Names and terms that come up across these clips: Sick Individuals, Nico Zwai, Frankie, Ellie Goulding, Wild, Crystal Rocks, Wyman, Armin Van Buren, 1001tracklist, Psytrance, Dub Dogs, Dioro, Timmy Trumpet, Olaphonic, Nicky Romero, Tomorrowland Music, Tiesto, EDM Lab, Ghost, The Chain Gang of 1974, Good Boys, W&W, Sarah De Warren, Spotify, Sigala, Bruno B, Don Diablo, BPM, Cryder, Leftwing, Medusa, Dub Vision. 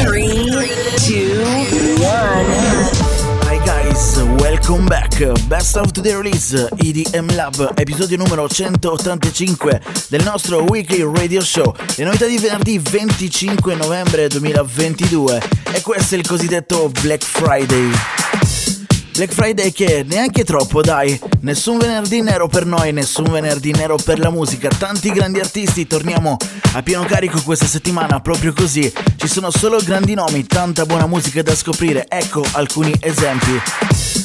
3, 2, 1. Hi guys, welcome back. Best of Today Release, EDM Lab, episodio numero 185 del nostro weekly radio show. Le novità di venerdì 25 novembre 2022. E questo è il cosiddetto Black Friday. Black Friday che neanche troppo, dai, nessun venerdì nero per noi, nessun venerdì nero per la musica, tanti grandi artisti, torniamo a pieno carico questa settimana, proprio così, ci sono solo grandi nomi, tanta buona musica da scoprire, ecco alcuni esempi.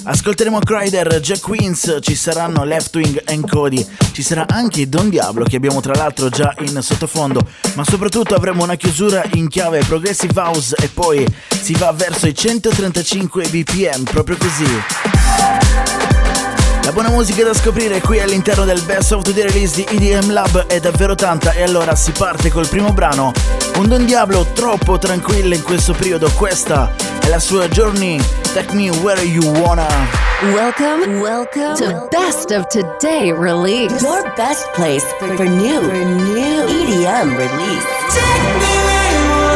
Ascolteremo Cryder, Jack Wins, ci saranno Leftwing and Cody, ci sarà anche Don Diablo che abbiamo tra l'altro già in sottofondo, ma soprattutto avremo una chiusura in chiave Progressive House e poi si va verso i 135 bpm, proprio così. La buona musica da scoprire qui all'interno del Best of Today Release di EDM Lab è davvero tanta e allora si parte col primo brano, un Don Diablo troppo tranquillo in questo periodo, questa è la sua Journey, Take Me Where You Wanna. Welcome to Best of Today Release, your best place for new EDM release. Take me. Take me.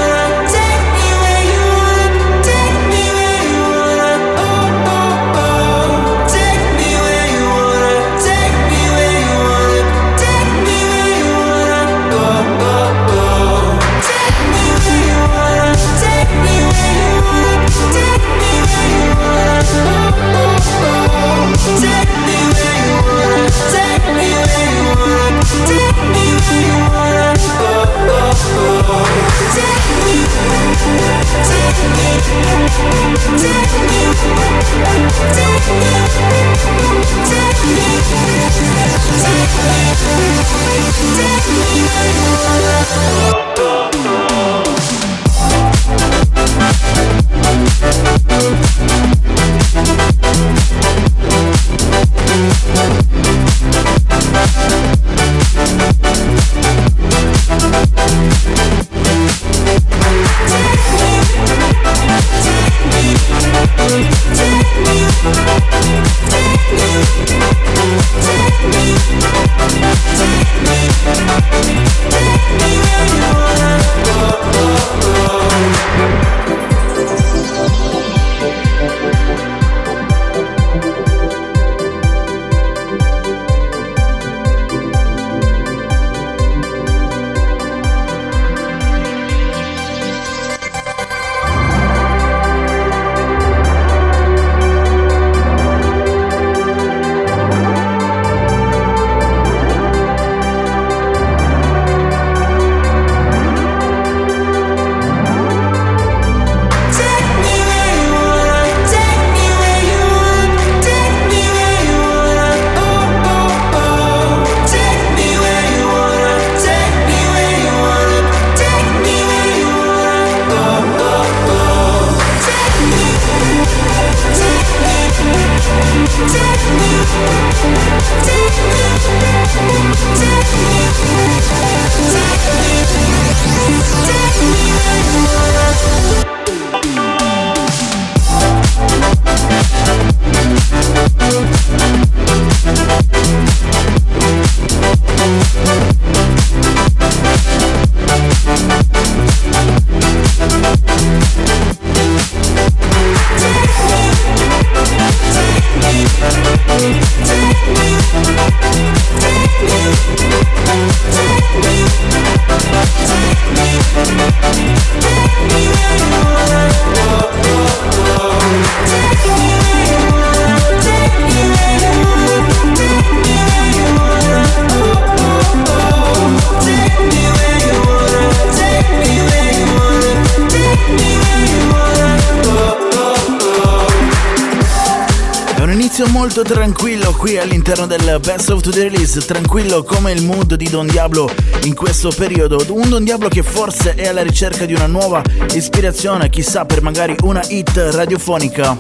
inizio molto tranquillo qui all'interno del Best of Today Release, tranquillo come il mood di Don Diablo in questo periodo, un Don Diablo che forse è alla ricerca di una nuova ispirazione, chissà, per magari una hit radiofonica,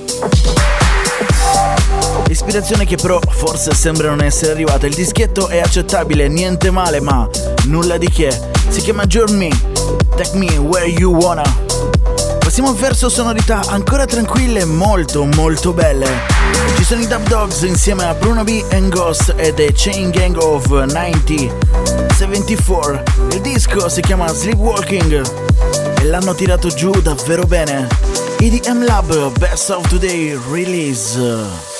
ispirazione che però forse sembra non essere arrivata. Il dischetto è accettabile, niente male, ma nulla di che. Si chiama Journey, Take Me Where You Wanna. Passiamo verso sonorità ancora tranquille, molto molto belle. Ci sono i Dub Dogs insieme a Bruno B e Ghost e The Chain Gang of 1974. Il disco si chiama Sleepwalking e l'hanno tirato giù davvero bene. EDM Lab Best of Today Release.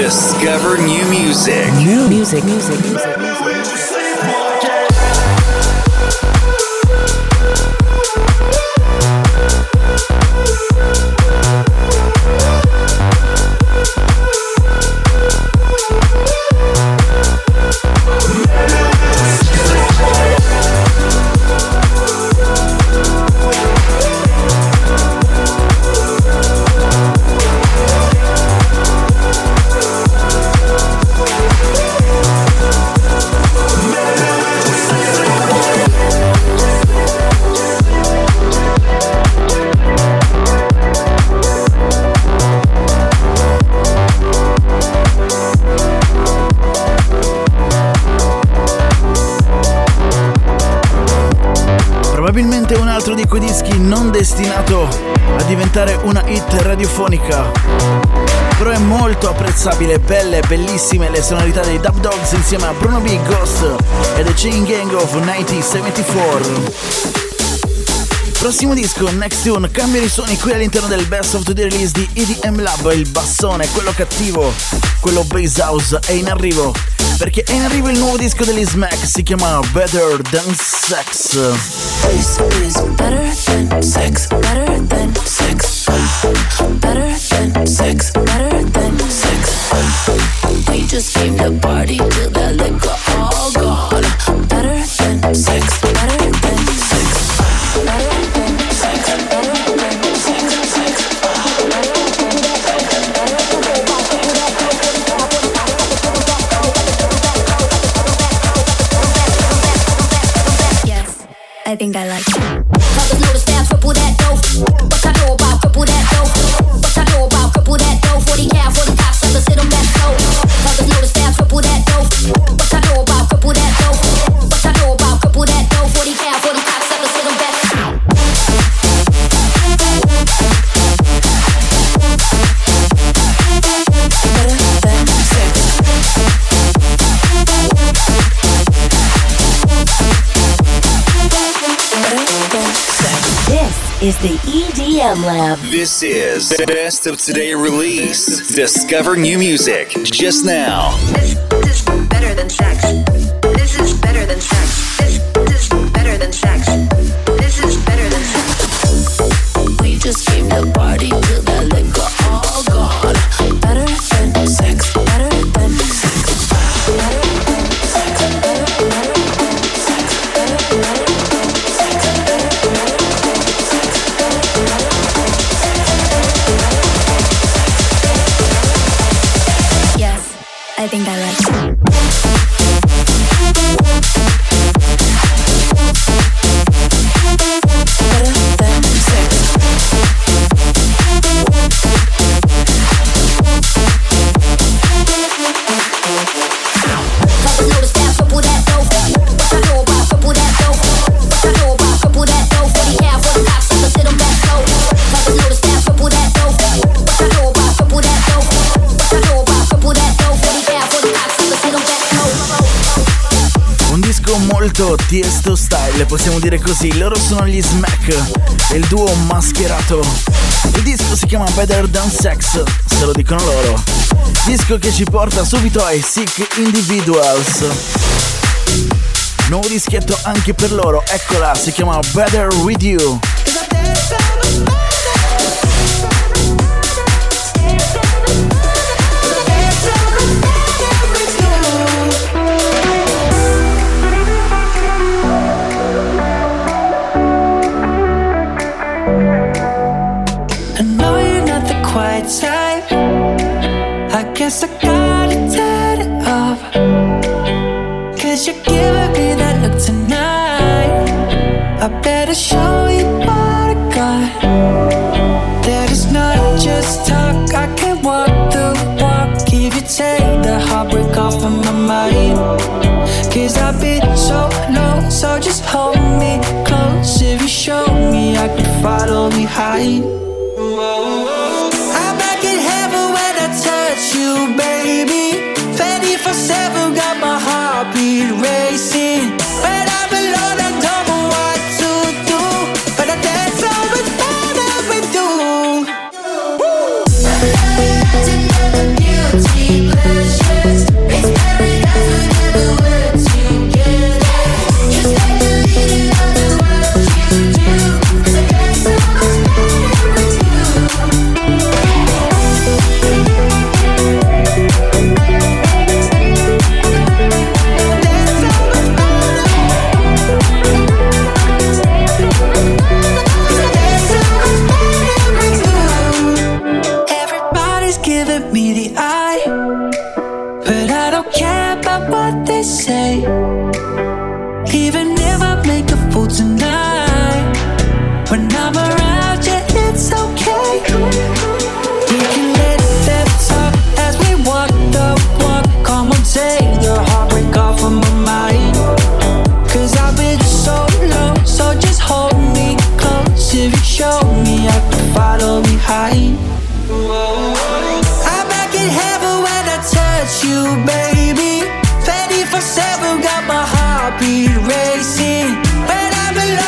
Discover new music. New music, music, music, music. Di quei dischi non destinato a diventare una hit radiofonica, però è molto apprezzabile, belle, bellissime le sonorità dei Dub Dogs insieme a Bruno B, Ghost e The Chain Gang of 1974. Prossimo disco, Next Tune, cambia i suoni qui all'interno del Best of Today Release di EDM Lab. Il bassone, quello cattivo, quello bass house è in arrivo, perché è in arrivo il nuovo disco degli SMACK, si chiama Better Than Sex. Better than sex, better than sex, better than sex, better than sex. We just came to party till the liquor all gone. Better than sex, better than sex. I think I like it. Brothers know the stab, cripple that dope. But I know about cripple that dope. But I know about cripple that dope. 40 cal, 40 cops, suckers hit them that dope. Brothers know the stab, cripple that dope. But I know about cripple that dope. But I know about cripple that dope. 40 cal, 40 cops, suckers hit them that dope. Is the EDM Lab. This is the best of today release. Discover new music just now. This is better than sex. This is better than sex. This is better than sex. This is better than sex. We just came to party till the liquor all gone. Better than sex. Better than sex. Better than sex. Better than sex. I think I like it. Better than sex. Brothers know the stab, cripple that dope. What I know about cripple that dope. What I know about cripple that dope. 40 cal, 40 cops, suckers hit 'em that dope. Brothers know the stab, cripple that dope. What I know about cripple that dope. What I know about cripple that dope. Un disco molto Tiesto style, possiamo dire così. Loro sono gli SMACK, il duo mascherato. Il disco si chiama Better Than Sex, se lo dicono loro. Disco che ci porta subito ai Sick Individuals. Nuovo dischetto anche per loro, eccola, si chiama Better With You. Type. I guess I gotta turn it off. Cause you're giving me that look tonight. I better show you what I got. That is not just talk, I can walk the walk. Give you take the heartbreak off of my mind. Cause I've been so low, so just hold me close. If you show me, I can follow me high. Whoa. You, baby, 24/7 got my heartbeat racing. When I'm alone, I don't know what to do. But I dance all the time that we do. Woo! Another beauty pleasures. It's paradise whenever we're together. Just like the leading of the world you do. Cause I dance so much better with you. Baby, 24/7 got my heartbeat racing, but I'm alone.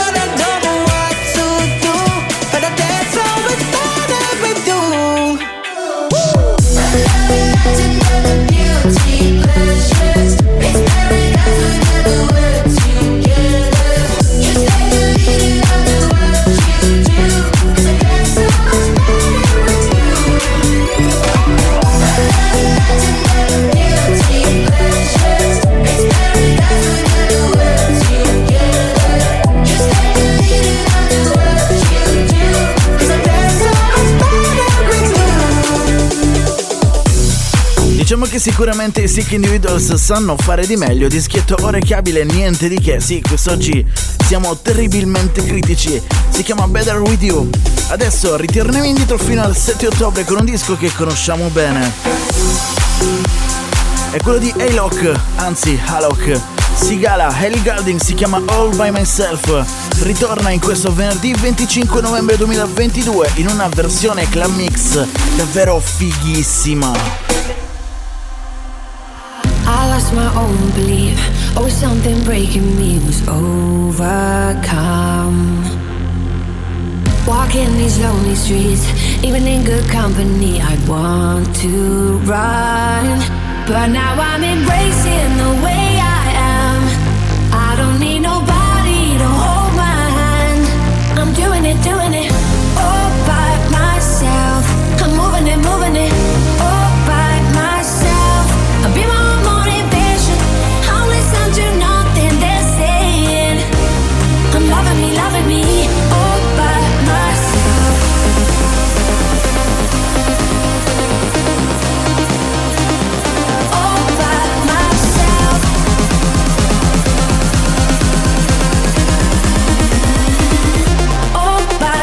sicuramente i Sick Individuals sanno fare di meglio. Dischetto orecchiabile, niente di che. Sì, quest'oggi siamo terribilmente critici. Si chiama Better With You. Adesso ritorniamo indietro fino al 7 ottobre con un disco che conosciamo bene. È quello di Alok, anzi Alok, Sigala, Ellie Goulding, si chiama All By Myself. Ritorna in questo venerdì 25 novembre 2022 in una versione club mix davvero fighissima. I lost my own belief, or something breaking me was overcome. Walking these lonely streets, even in good company I want to run. But now I'm embracing the way I am. I don't need nobody to hold my hand. I'm doing it all by myself. I'm moving it all by myself. I'll be my own motivation. I'll listen to nothing they're saying. I'm loving me all by myself. All by myself. All by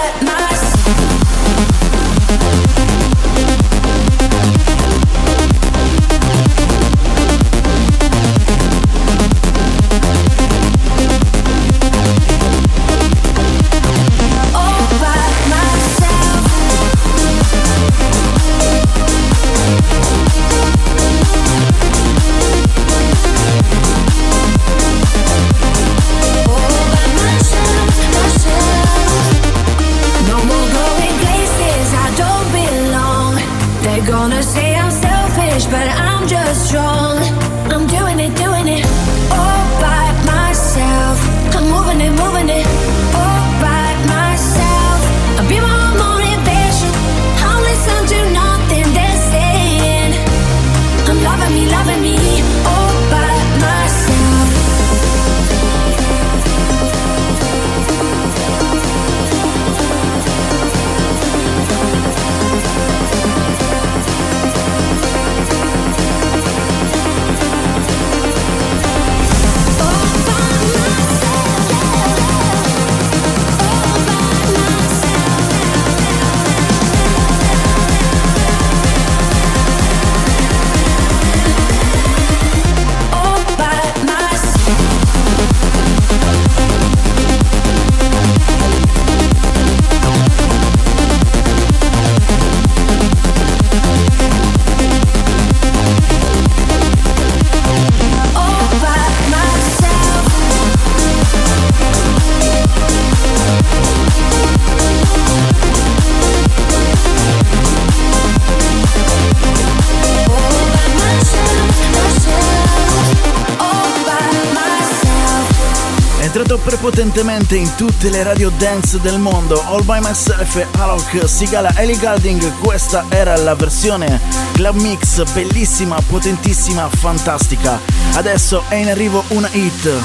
prepotentemente in tutte le radio dance del mondo. All By Myself, Alok, Sigala, Ellie Goulding. Questa era la versione club mix, bellissima, potentissima, fantastica. Adesso è in arrivo una hit. Let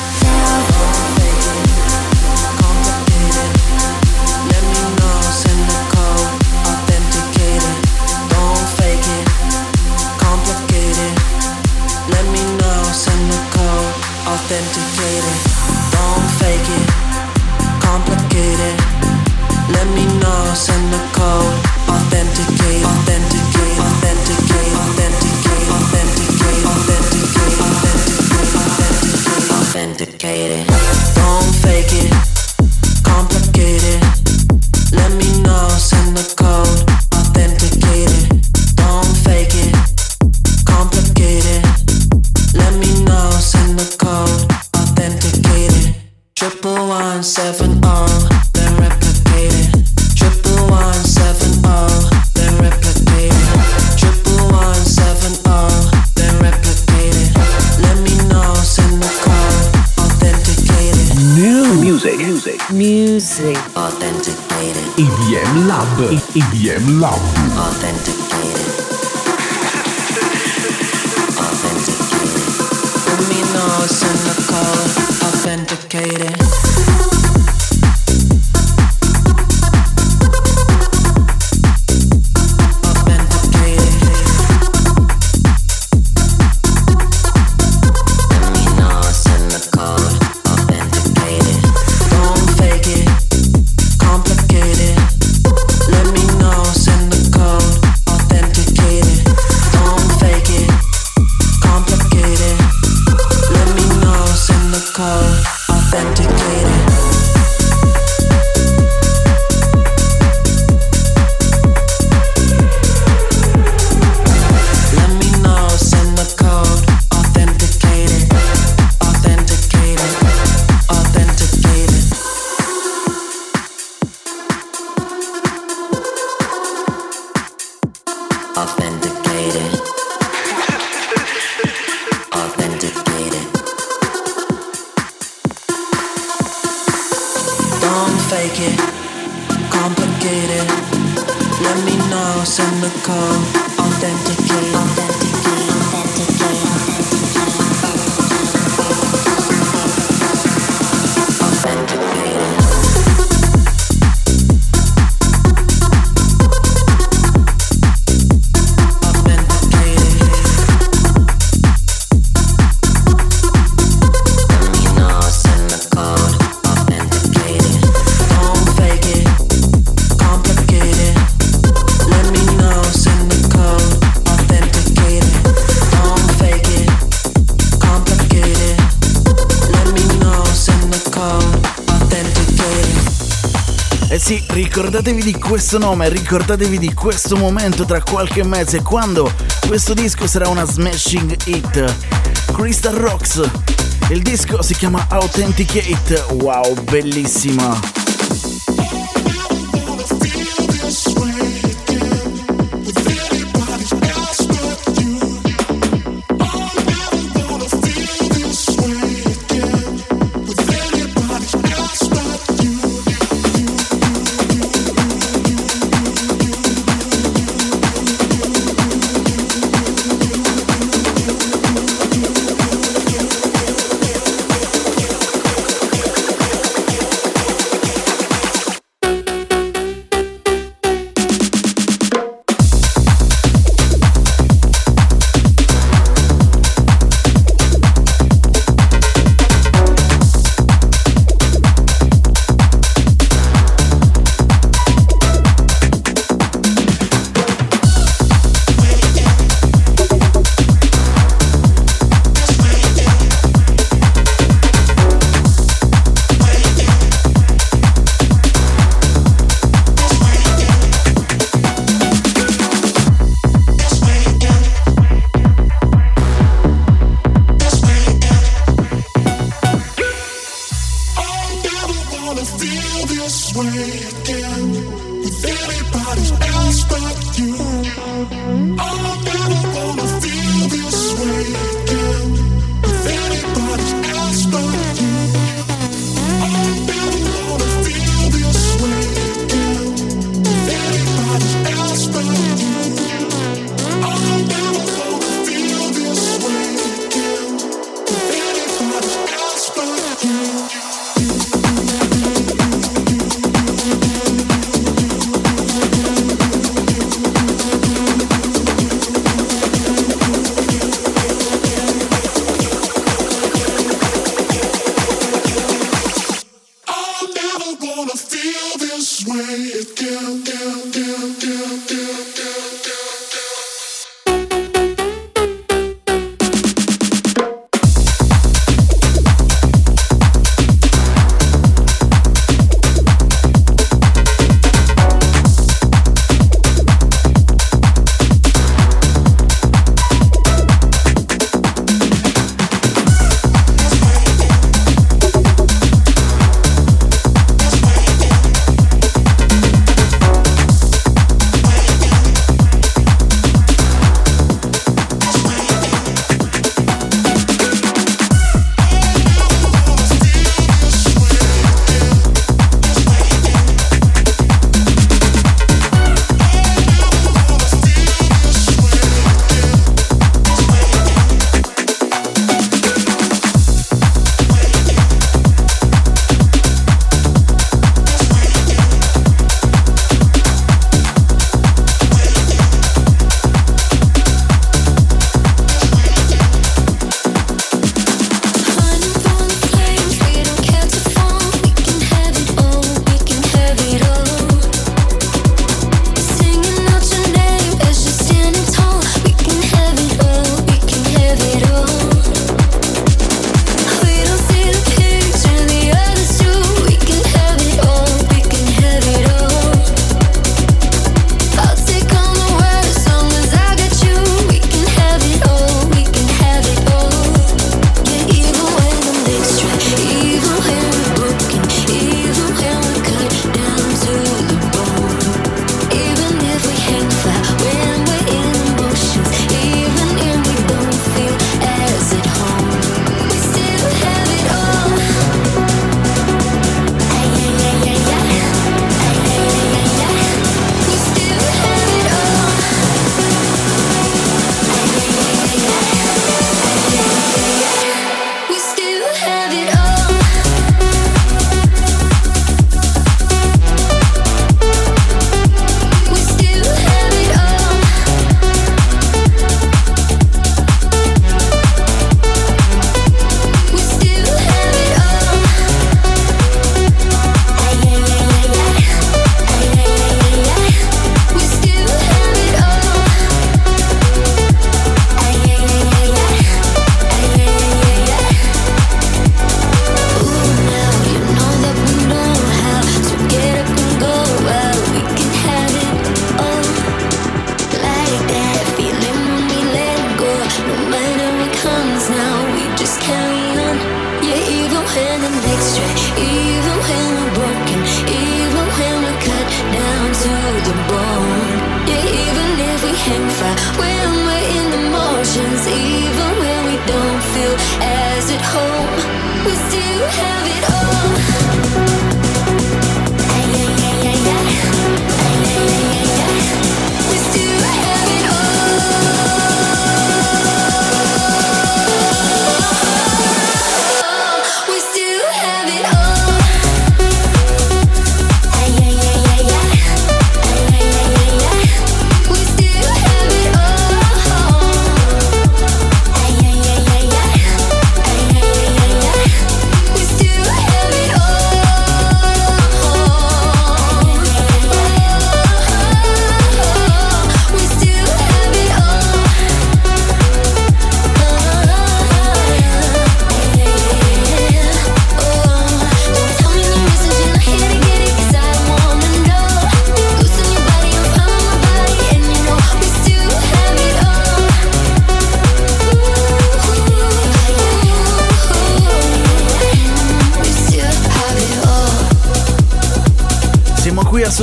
me know, send a call. Authenticate, authenticate, authenticate, authenticate, authenticate, authenticate, authenticate, authenticated. Don't fake it, complicate it. Let me know, send a call. Authenticate it. Don't fake it, complicate it. Let me know, send a call. Authenticate it. 11170. Music authenticated. EDM Lab. EDM Lab. Authenticated. Authenticated. Let me know it's in the call. Authenticated. authenticated. Let me know, send the code, authenticated, authenticated, authenticated, authenticated. Fake it, complicated. Let me know, send a call, authenticate, authenticate, authenticate, authenticate, authenticated. Sì, ricordatevi di questo nome, ricordatevi di questo momento tra qualche mese quando questo disco sarà una smashing hit. Crystal Rocks, il disco si chiama Authenticate, wow, bellissima.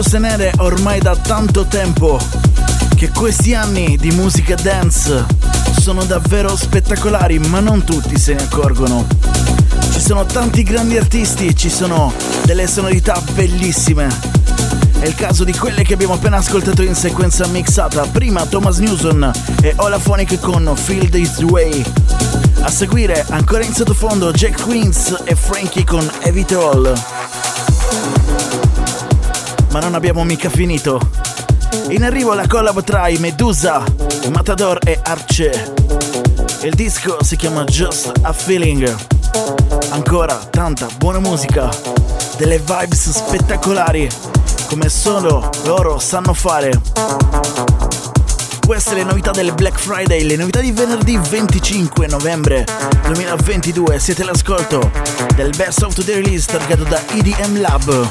Sostenere ormai da tanto tempo che questi anni di musica dance sono davvero spettacolari, ma non tutti se ne accorgono. Ci sono tanti grandi artisti, ci sono delle sonorità bellissime. È il caso di quelle che abbiamo appena ascoltato in sequenza mixata. Prima Thomas Newson e Olaphonic con Feel This Way. A seguire ancora in sottofondo Jack Wins e Frankie con Heavy Troll. Ma non abbiamo mica finito. In arrivo la collab tra i Medusa, Matador e Arce. Il disco si chiama Just a Feeling. Ancora tanta buona musica, delle vibes spettacolari, come solo loro sanno fare. Queste le novità del Black Friday, le novità di venerdì 25 novembre 2022. Siete all'ascolto del Best of the Release targato da EDM Lab.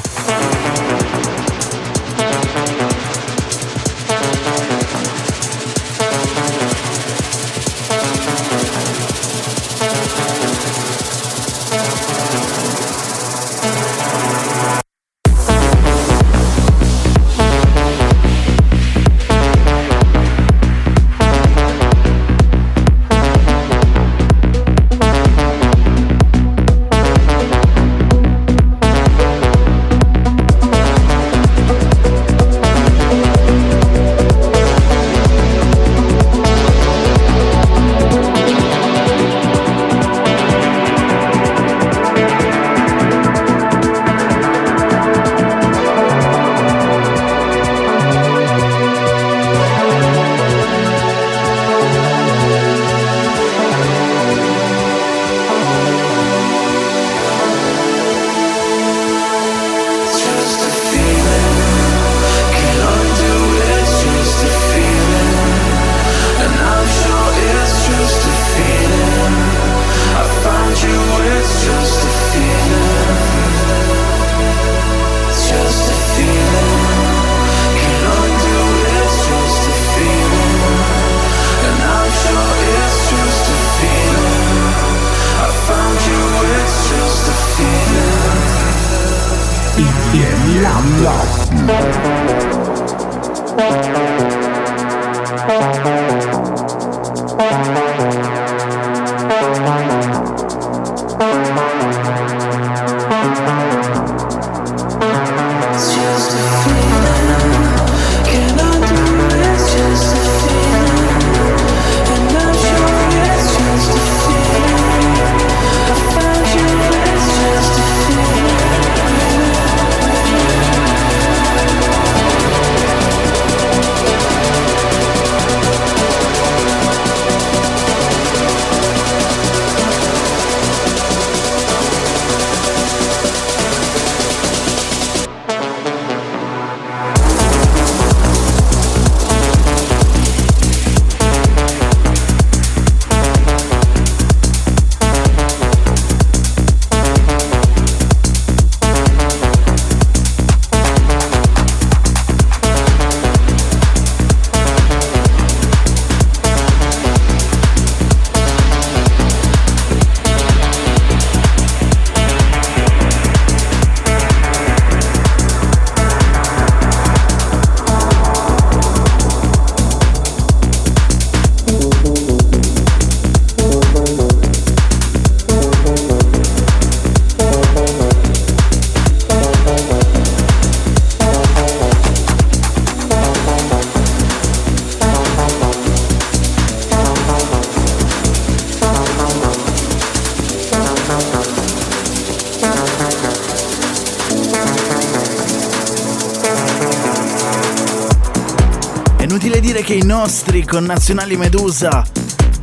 dire che i nostri connazionali Medusa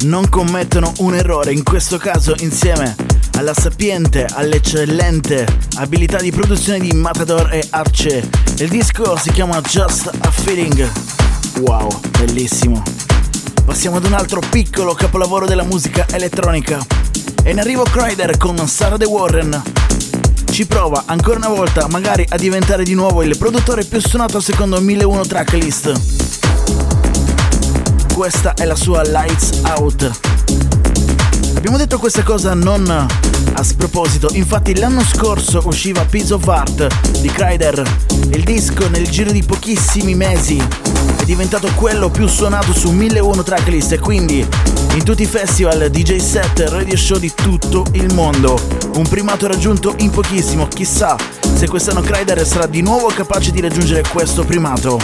non commettono un errore, in questo caso insieme alla sapiente, all'eccellente abilità di produzione di Matador e Arce. Il disco si chiama Just a Feeling. Wow, bellissimo. Passiamo ad un altro piccolo capolavoro della musica elettronica. E in arrivo Cryder con Sarah De Warren. Ci prova ancora una volta magari a diventare di nuovo il produttore più suonato secondo 1001 tracklist. Questa è la sua Lights Out. Abbiamo detto questa cosa non a sproposito, infatti l'anno scorso usciva Piece of Art di Cryder. Il disco nel giro di pochissimi mesi è diventato quello più suonato su 1001 tracklist e quindi in tutti i festival, DJ set, radio show di tutto il mondo. Un primato raggiunto in pochissimo, chissà se quest'anno Cryder sarà di nuovo capace di raggiungere questo primato.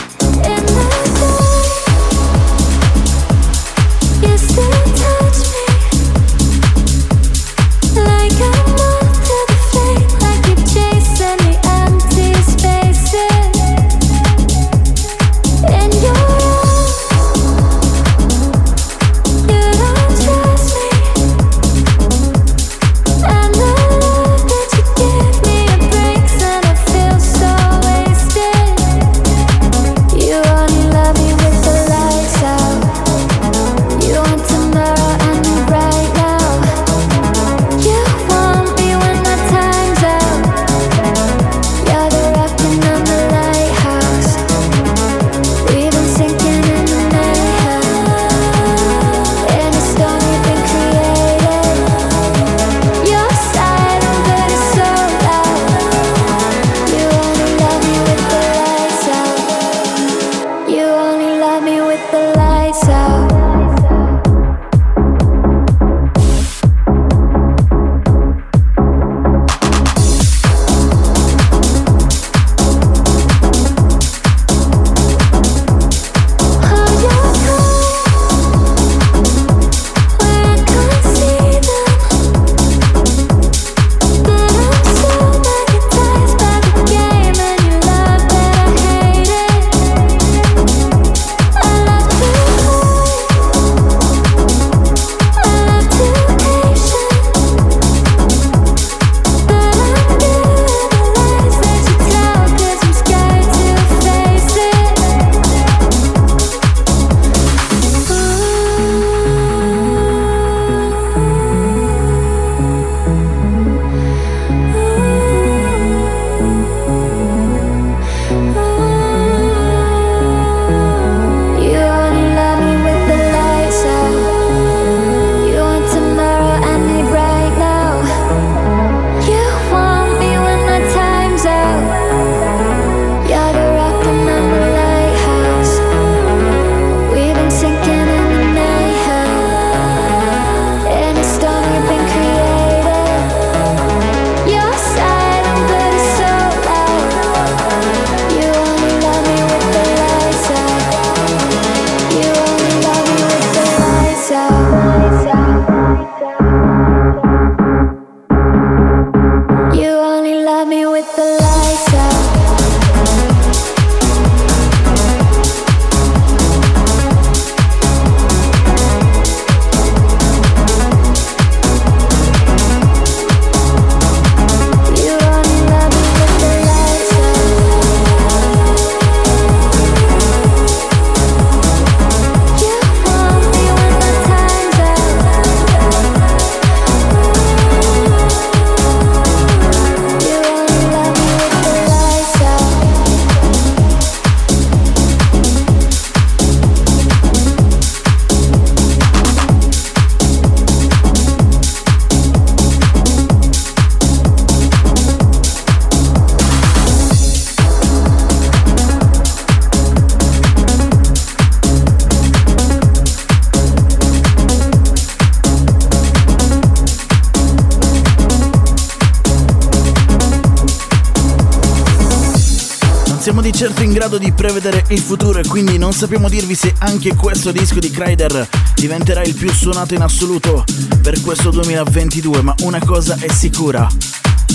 Siamo di certo in grado di prevedere il futuro e quindi non sappiamo dirvi se anche questo disco di Cryder diventerà il più suonato in assoluto per questo 2022, ma una cosa è sicura,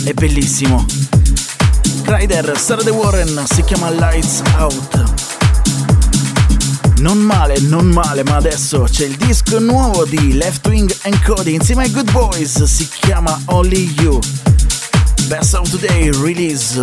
è bellissimo. Cryder, Sarah De Warren, si chiama Lights Out. Non male, ma adesso c'è il disco nuovo di Left Wing & Cody insieme ai Good Boys, si chiama Only You. Best of Today release.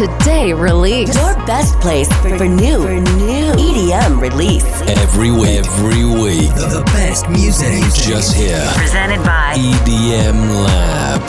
Today release, your best place for new EDM release. Every week, the best music is just here. Presented by EDM Lab.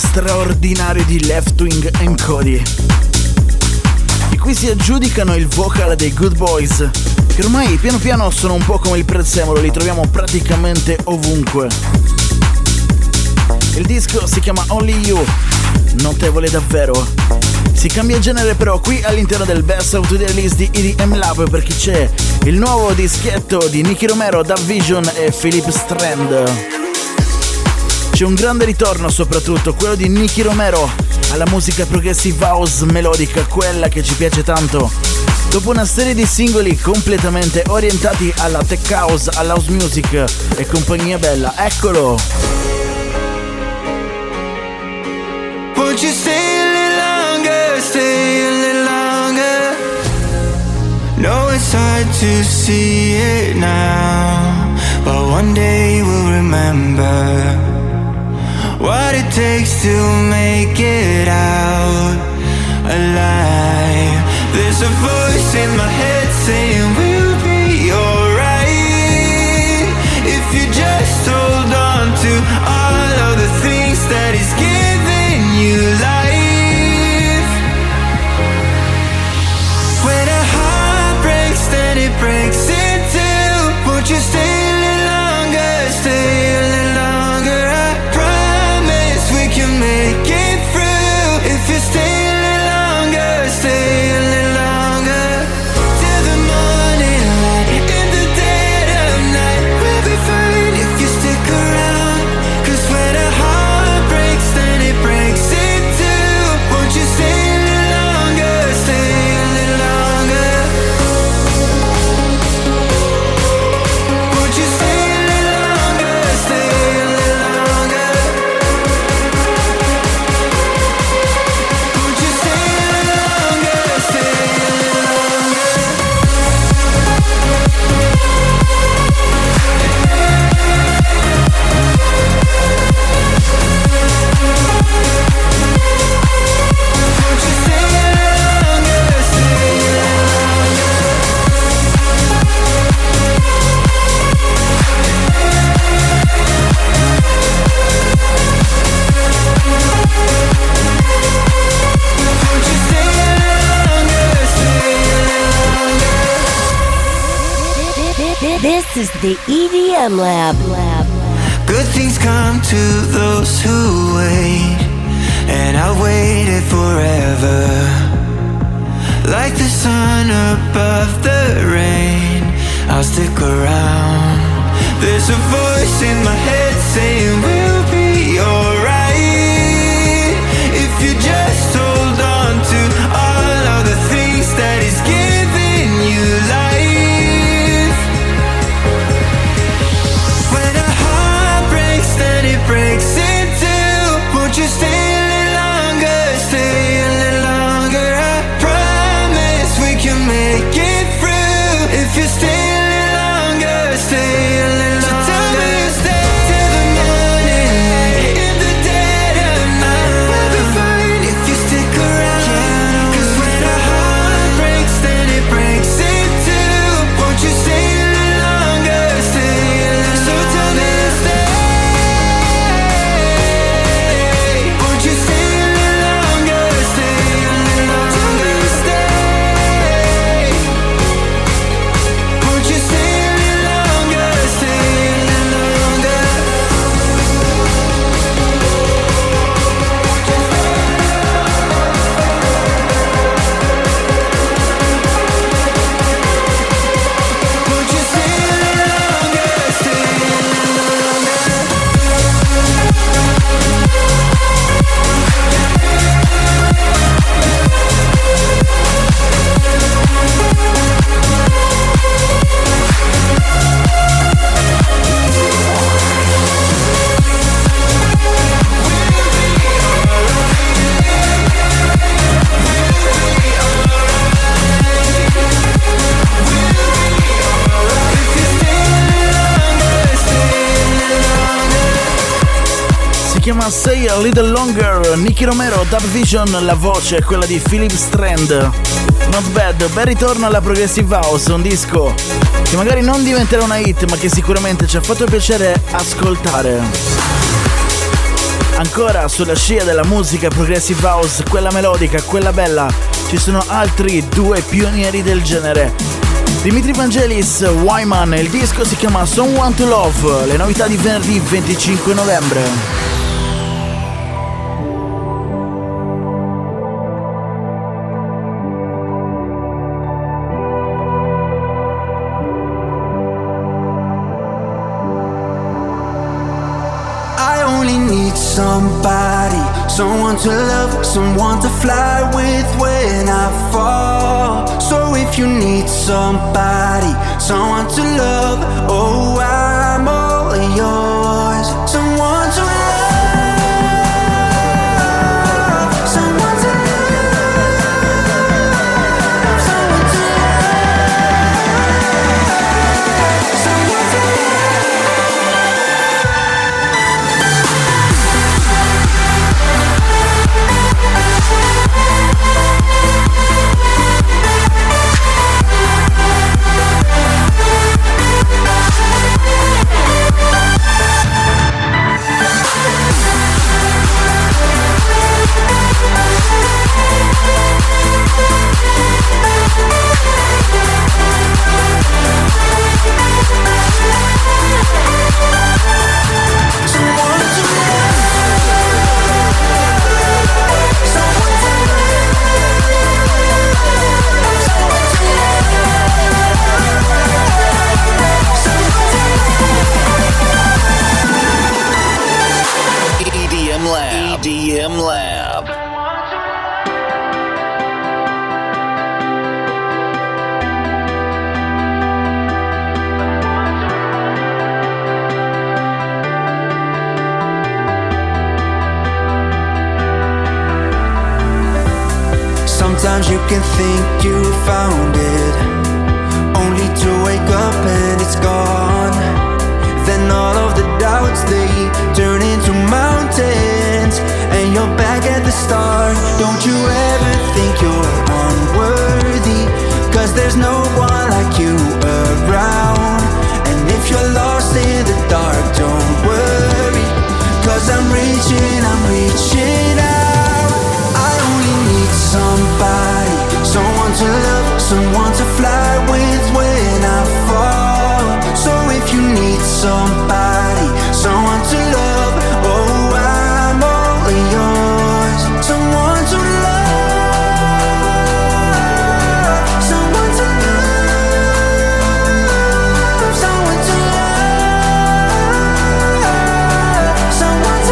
Straordinario di Left Wing & Cody. Di cui si aggiudicano il vocal dei Good Boys, che ormai piano piano sono un po' come il prezzemolo, li troviamo praticamente ovunque. Il disco si chiama Only You, notevole davvero. Si cambia genere però qui all'interno del Best of the Release di EDM Lab, perché c'è il nuovo dischetto di Nicky Romero, Dub Vision e Philip Strand. C'è un grande ritorno, soprattutto quello di Nicky Romero alla musica progressive house melodica, quella che ci piace tanto. Dopo una serie di singoli completamente orientati alla tech house, alla house music e compagnia bella, eccolo! Won't you stay a little longer, stay a little longer? No, it's hard to see it now, but one day we'll remember what it takes to make it out alive. There's a voice in my head saying we'll be alright if you just hold on to all of the things that is giving you life. When a heart breaks, then it breaks in two. Won't you stay a little longer, stay a little longer? I promise we can make it through if you stay a little longer, stay a little. This is the EDM Lab. Good things come to those who wait, and I waited forever. Like the sun above the rain, I'll stick around. There's a voice in my head saying we'll be alright if you just hold on to all of the things that is giving you life. Breaks in two. Won't you stay a little longer? Stay a little longer. I promise we can make it through if you stay a little longer. Stay a little longer. So tell me you stay till the morning light, in the dead of night. We'll be fine if you stick around. 'Cause when a heart breaks, then it breaks in two. Won't you stay a little longer? Stay a little. So tell me you stay. Chiama Say a Little Longer, Nicky Romero, Dub Vision, la voce è quella di Philip Strand. Not bad, bel ritorno alla Progressive House, un disco che magari non diventerà una hit, ma che sicuramente ci ha fatto piacere ascoltare. Ancora sulla scia della musica Progressive House, quella melodica, quella bella, ci sono altri due pionieri del genere. Dimitri Vangelis, Wyman, il disco si chiama Someone to Love, le novità di venerdì 25 novembre. Somebody, someone to love, someone to fly with when I fall. So if you need somebody, someone to love. Oh, I'm all yours. Someone to love, someone to love, someone to love, someone to love. EDM Lab. Sometimes you can think you found it, only to wake up and it's gone. Then all of the doubts, they turn into mountains, and you're back at the start. Don't you ever think you're unworthy, cause there's no one like you around. And if you're lost in the dark, don't worry, cause I'm reaching out. I only need somebody, someone to love, someone to fly with when I fall. So if you need somebody, someone to love, oh, I'm only yours. Someone to love, someone to love, someone to love, someone to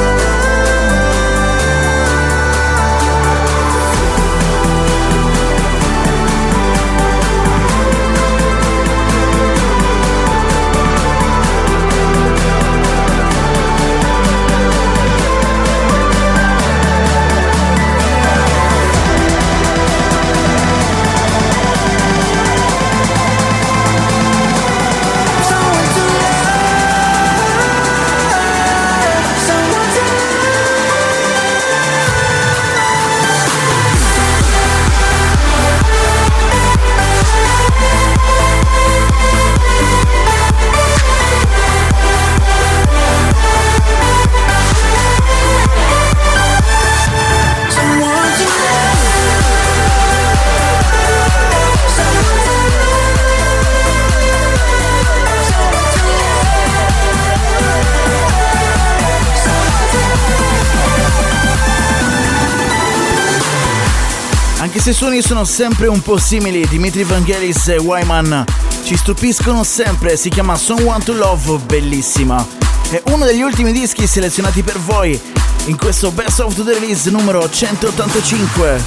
I suoi suoni sono sempre un po' simili. Dimitri Vangelis e Wyman ci stupiscono sempre. Si chiama Someone to Love, bellissima. È uno degli ultimi dischi selezionati per voi in questo Best of the Release numero 185.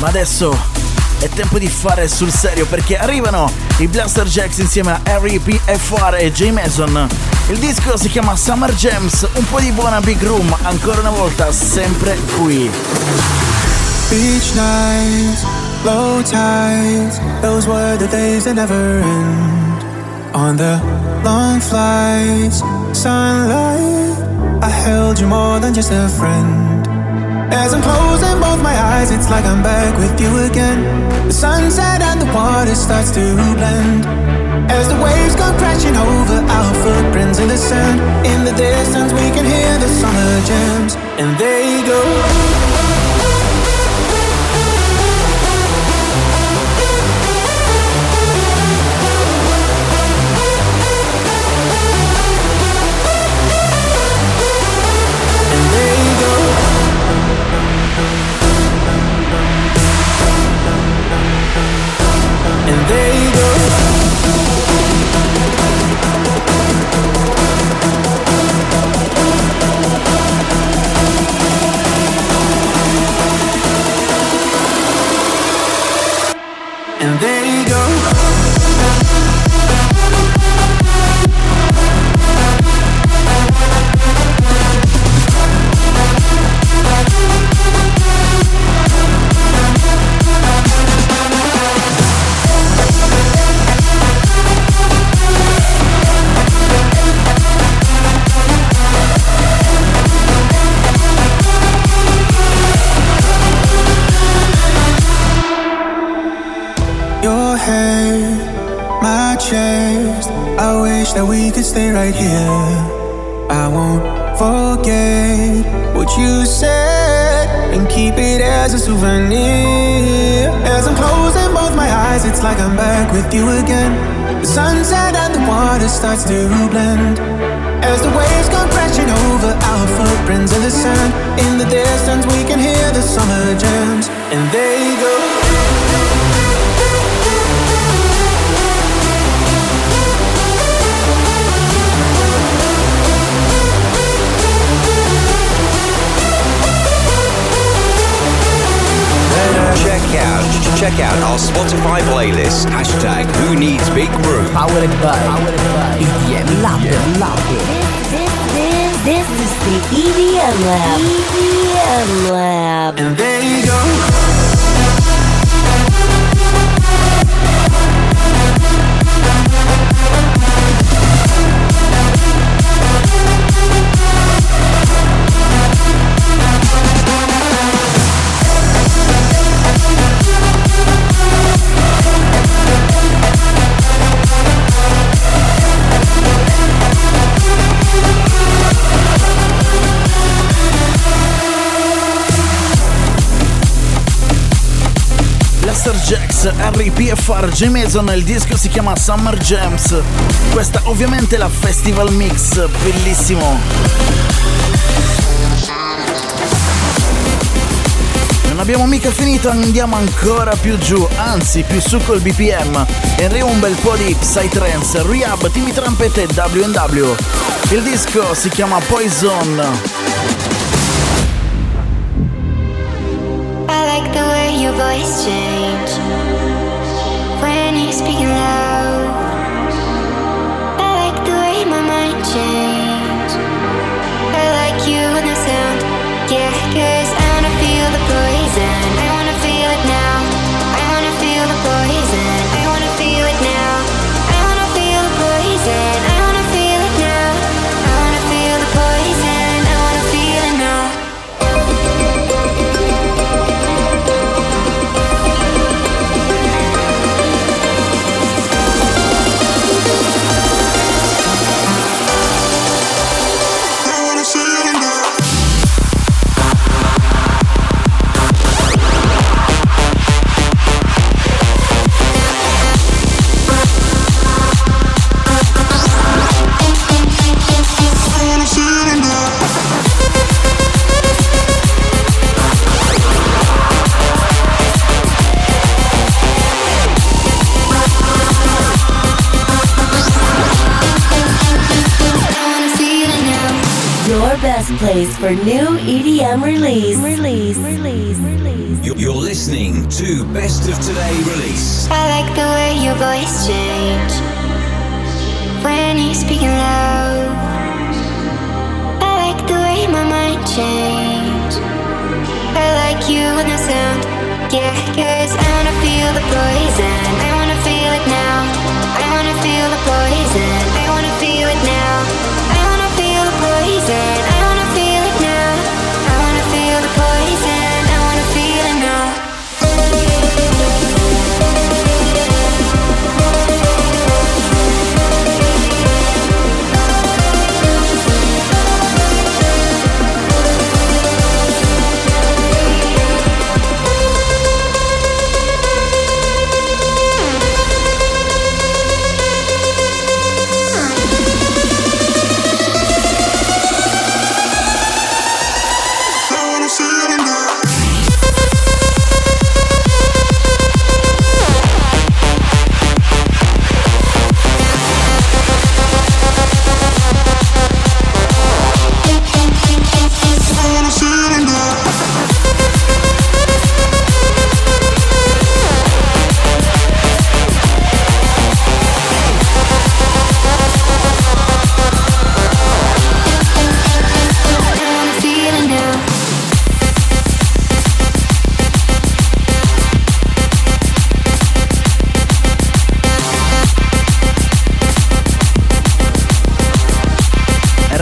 Ma adesso è tempo di fare sul serio, perché arrivano i Blasterjaxx insieme a Harry, PFR e J Mason. Il disco si chiama Summer Gems. Un po' di buona Big Room ancora una volta, sempre qui. Beach nights, low tides, those were the days that never end. On the long flights, sunlight, I held you more than just a friend. As I'm closing both my eyes, it's like I'm back with you again. The sunset and the water starts to blend. As the waves go crashing over our footprints in the sand, in the distance we can hear the summer gems. And they go. And there you go. head, my chest. I wish that we could stay right here. I won't forget what you said and keep it as a souvenir. As I'm closing both my eyes, it's like I'm back with you again. The sunset and the water starts to blend. As the waves come crashing over our footprints in the sand, in the distance we can hear the summer jams. And they go. Check out our Spotify playlist. Hashtag Who Needs Big Room. Powered by EDM Lab. This is the EDM Lab. And there you go. Blasterjaxx, Harry, PFR, J Mason, il disco si chiama Summer Jams. Questa ovviamente è la Festival Mix, bellissimo. Non abbiamo mica finito, andiamo ancora più giù, anzi più su col BPM. E arriva un bel po' di Psytrance, Rehab, Timmy Trumpet e W&W. Il disco si chiama Poison. I like the way your voice changes. When you're speaking loud, I like the way my mind changes. I like you and the sound, yeah, 'cause I wanna feel the poison. I wanna feel it now. I wanna feel the poison. I wanna feel it now. I wanna feel the poison. I wanna feel it now. I wanna feel the poison. I wanna feel it now. Place for new EDM release. You're listening to Best of Today Release. I like the way your voice changes when you're speaking loud. I like the way my mind changes. I like you and the sound, yeah, 'cause I wanna feel the poison. I wanna feel it now. I wanna feel the poison. I wanna feel it now. I wanna feel the poison.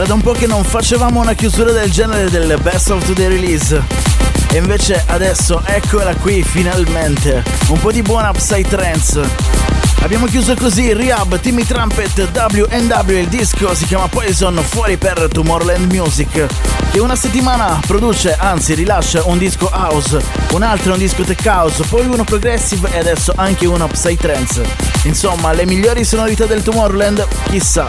Da un po' che non facevamo una chiusura del genere del Best of Today Release. E invece adesso eccola qui finalmente, un po' di buona psytrance. Abbiamo chiuso così Rehab, Timmy Trumpet, W&W, il disco si chiama Poison, fuori per Tomorrowland Music, che una settimana produce, anzi rilascia un disco house, un altro un disco tech house, poi uno progressive e adesso anche uno psytrance. Insomma, le migliori sonorità del Tomorrowland, chissà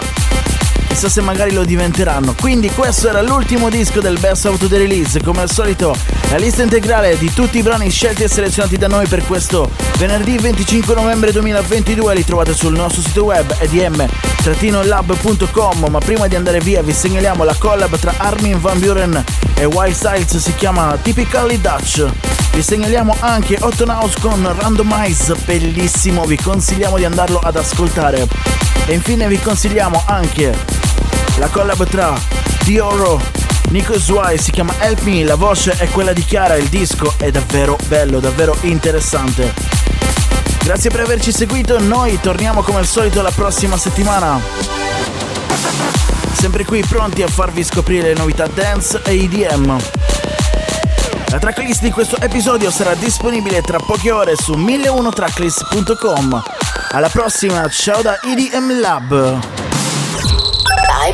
se magari lo diventeranno. Quindi questo era l'ultimo disco del Best Out of the Release. Come al solito la lista integrale di tutti i brani scelti e selezionati da noi per questo venerdì 25 novembre 2022 li trovate sul nostro sito web edm-lab.com. ma prima di andare via vi segnaliamo la collab tra Armin Van Buren e Wild Styles, si chiama Typically Dutch. Vi segnaliamo anche Otton House con Randomize, bellissimo, vi consigliamo di andarlo ad ascoltare. E infine vi consigliamo anche la collab tra Dioro, Nico Zwai, si chiama Help Me, la voce è quella di Chiara, il disco è davvero bello, davvero interessante. Grazie per averci seguito, noi torniamo come al solito la prossima settimana. Sempre qui pronti a farvi scoprire le novità dance e EDM. La tracklist di questo episodio sarà disponibile tra poche ore su 1001tracklist.com. Alla prossima, ciao da EDM Lab. Bye